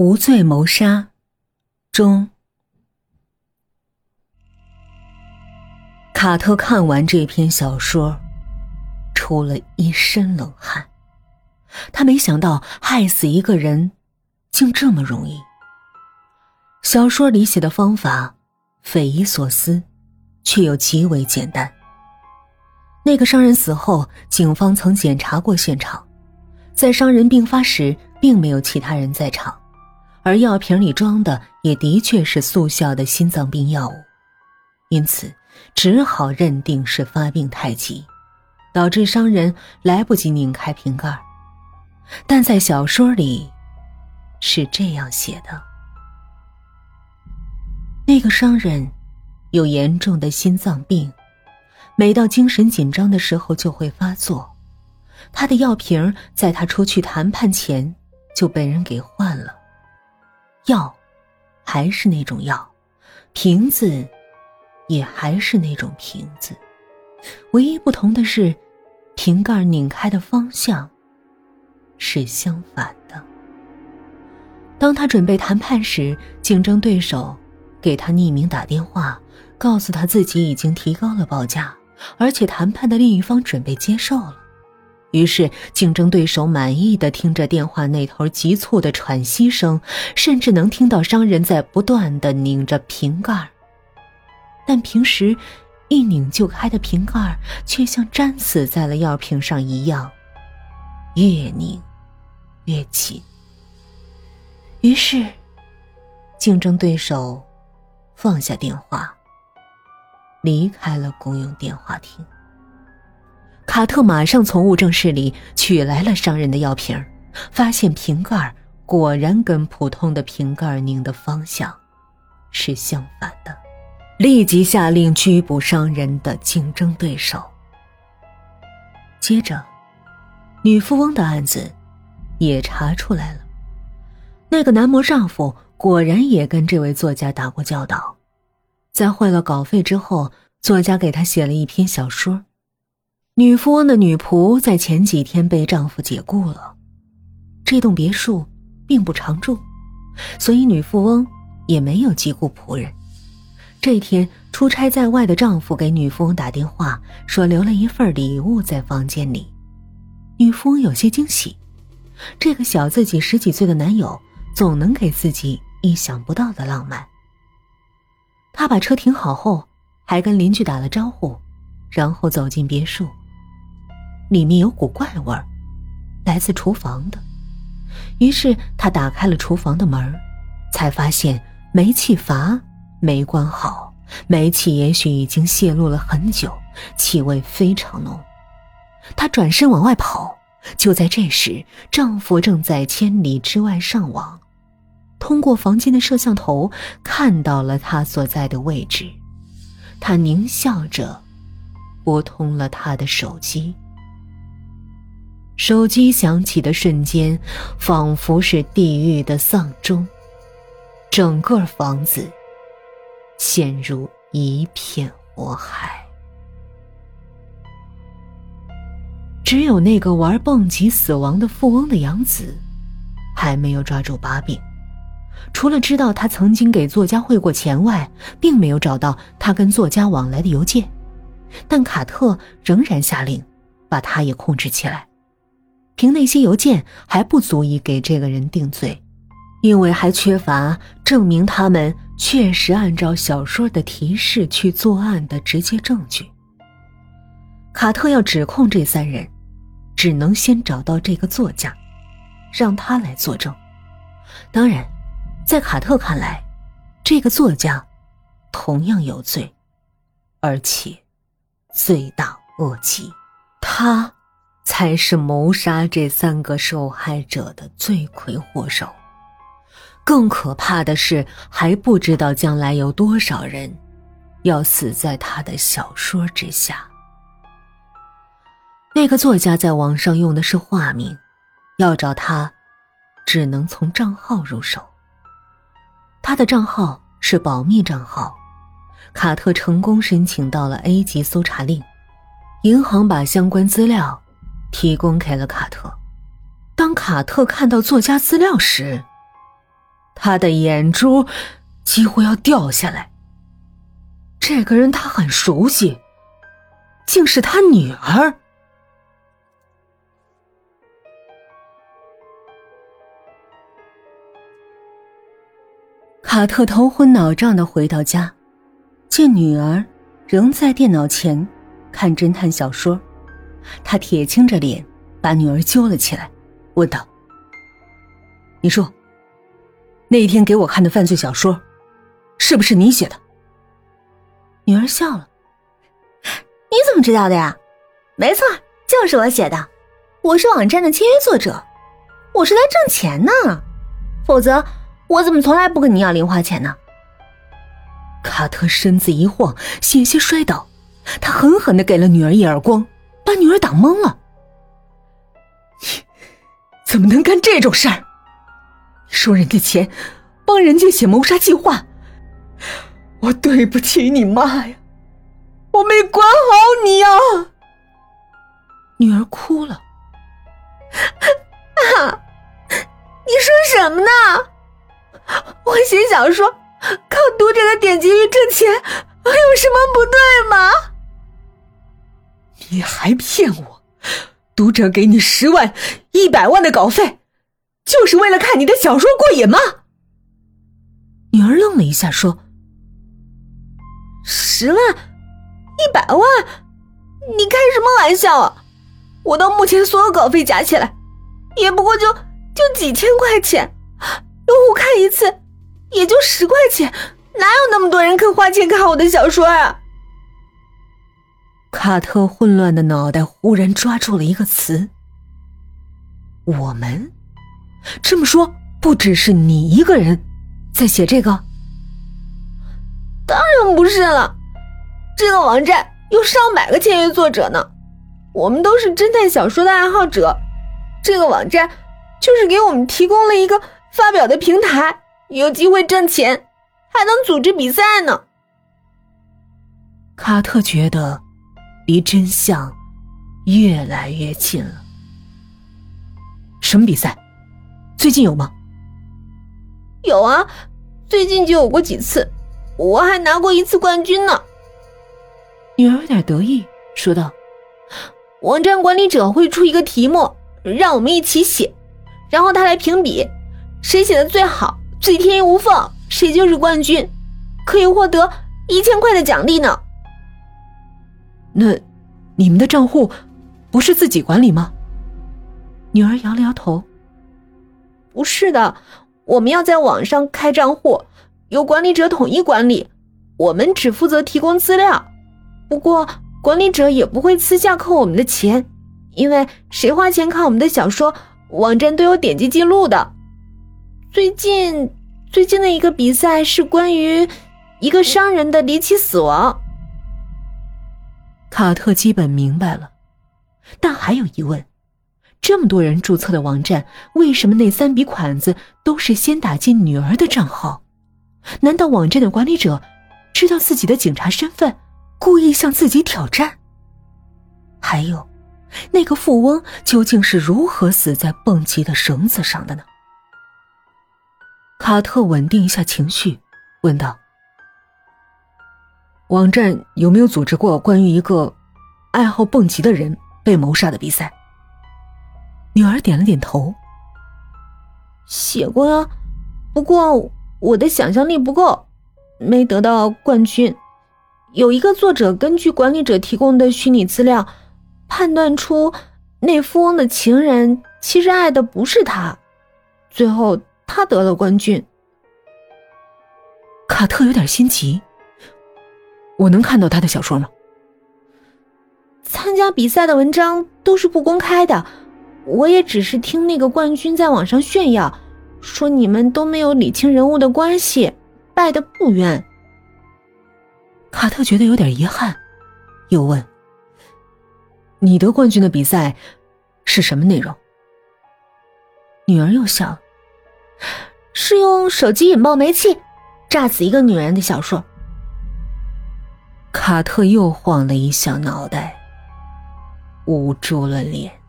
无罪谋杀中。卡特看完这篇小说，出了一身冷汗。他没想到害死一个人竟这么容易。小说里写的方法匪夷所思，却又极为简单。那个商人死后，警方曾检查过现场，在商人病发时并没有其他人在场，而药瓶里装的也的确是速效的心脏病药物，因此只好认定是发病太急，导致商人来不及拧开瓶盖。但在小说里是这样写的：那个商人有严重的心脏病，每到精神紧张的时候就会发作，他的药瓶在他出去谈判前就被人给换了，药还是那种药，瓶子也还是那种瓶子，唯一不同的是瓶盖拧开的方向是相反的。当他准备谈判时，竞争对手给他匿名打电话，告诉他自己已经提高了报价，而且谈判的另一方准备接受了。于是竞争对手满意地听着电话那头急促的喘息声，甚至能听到商人在不断地拧着瓶盖，但平时一拧就开的瓶盖却像粘死在了药瓶上一样，越拧越紧。于是竞争对手放下电话，离开了公用电话亭。卡特马上从物证室里取来了商人的药瓶，发现瓶盖果然跟普通的瓶盖拧的方向是相反的，立即下令拘捕商人的竞争对手。接着，女富翁的案子也查出来了，那个男模丈夫果然也跟这位作家打过交道，在汇了稿费之后，作家给他写了一篇小说。女富翁的女仆在前几天被丈夫解雇了，这栋别墅并不常住，所以女富翁也没有解雇仆人。这天出差在外的丈夫给女富翁打电话，说留了一份礼物在房间里。女富翁有些惊喜，这个小自己十几岁的男友总能给自己意想不到的浪漫。她把车停好后，还跟邻居打了招呼，然后走进别墅。里面有股怪味儿，来自厨房的。于是他打开了厨房的门，才发现煤气阀没关好，煤气也许已经泄露了很久，气味非常浓。他转身往外跑，就在这时，丈夫正在千里之外上网，通过房间的摄像头看到了他所在的位置。他狞笑着拨通了他的手机。手机响起的瞬间，仿佛是地狱的丧钟，整个房子陷入一片火海。只有那个玩蹦极死亡的富翁的养子还没有抓住把柄，除了知道他曾经给作家汇过钱外，并没有找到他跟作家往来的邮件。但卡特仍然下令把他也控制起来。凭那些邮件还不足以给这个人定罪，因为还缺乏证明他们确实按照小说的提示去作案的直接证据。卡特要指控这三人，只能先找到这个作家，让他来作证。当然，在卡特看来，这个作家同样有罪，而且罪大恶极，他才是谋杀这三个受害者的罪魁祸首。更可怕的是，还不知道将来有多少人要死在他的小说之下。那个作家在网上用的是化名，要找他只能从账号入手。他的账号是保密账号，卡特成功申请到了 A 级搜查令，银行把相关资料提供给了卡特。当卡特看到作家资料时，他的眼珠几乎要掉下来。这个人他很熟悉，竟是他女儿。卡特头昏脑胀地回到家，见女儿仍在电脑前看侦探小说，他铁青着脸把女儿揪了起来，问道：“你说，那一天给我看的犯罪小说，是不是你写的？”女儿笑了：“你怎么知道的呀？没错，就是我写的。我是网站的签约作者，我是来挣钱呢，否则我怎么从来不跟你要零花钱呢？”卡特身子一晃，险些摔倒，他狠狠地给了女儿一耳光，把女儿打懵了。“你怎么能干这种事儿？收人家钱，帮人家写谋杀计划，我对不起你妈呀，我没管好你呀！”女儿哭了：“啊，你说什么呢？我写小说，靠读者的点击率挣钱，有什么不对吗？”“你还骗我！读者给你10万、100万的稿费，就是为了看你的小说过瘾吗？”女儿愣了一下，说：“10万、100万，你开什么玩笑啊！我到目前所有稿费加起来，也不过就几千块钱，用户看一次也就10块钱，哪有那么多人肯花钱看我的小说啊？”卡特混乱的脑袋忽然抓住了一个词：“我们。”这么说，不只是你一个人在写这个？“当然不是了，这个网站有100个签约作者呢，我们都是侦探小说的爱好者，这个网站就是给我们提供了一个发表的平台，有机会挣钱，还能组织比赛呢。”卡特觉得离真相越来越近了。“什么比赛？最近有吗？”“有啊，最近就有过几次，我还拿过一次冠军呢。”女儿有点得意，说道：“网站管理者会出一个题目，让我们一起写，然后他来评比，谁写的最好，最天衣无缝，谁就是冠军，可以获得1000块的奖励呢。”“那你们的账户不是自己管理吗？”女儿摇了摇头：“不是的，我们要在网上开账户，由管理者统一管理，我们只负责提供资料，不过管理者也不会私下扣我们的钱，因为谁花钱看我们的小说，网站都有点击记录的。最近的一个比赛是关于一个商人的离奇死亡。”卡特基本明白了，但还有疑问：这么多人注册的网站，为什么那3笔款子都是先打进女儿的账号？难道网站的管理者知道自己的警察身份，故意向自己挑战？还有，那个富翁究竟是如何死在蹦极的绳子上的呢？卡特稳定一下情绪，问道：“网站有没有组织过关于一个爱好蹦极的人被谋杀的比赛？”女儿点了点头：“写过呀，不过我的想象力不够，没得到冠军。有一个作者根据管理者提供的虚拟资料，判断出那富翁的情人其实爱的不是他，最后他得了冠军。”卡特有点心急：“我能看到他的小说吗？”“参加比赛的文章都是不公开的，我也只是听那个冠军在网上炫耀，说你们都没有理清人物的关系，败得不冤。”卡特觉得有点遗憾，又问：“你得冠军的比赛是什么内容？”女儿又笑：“是用手机引爆煤气，炸死一个女人的小说。”卡特又晃了一下脑袋，捂住了脸。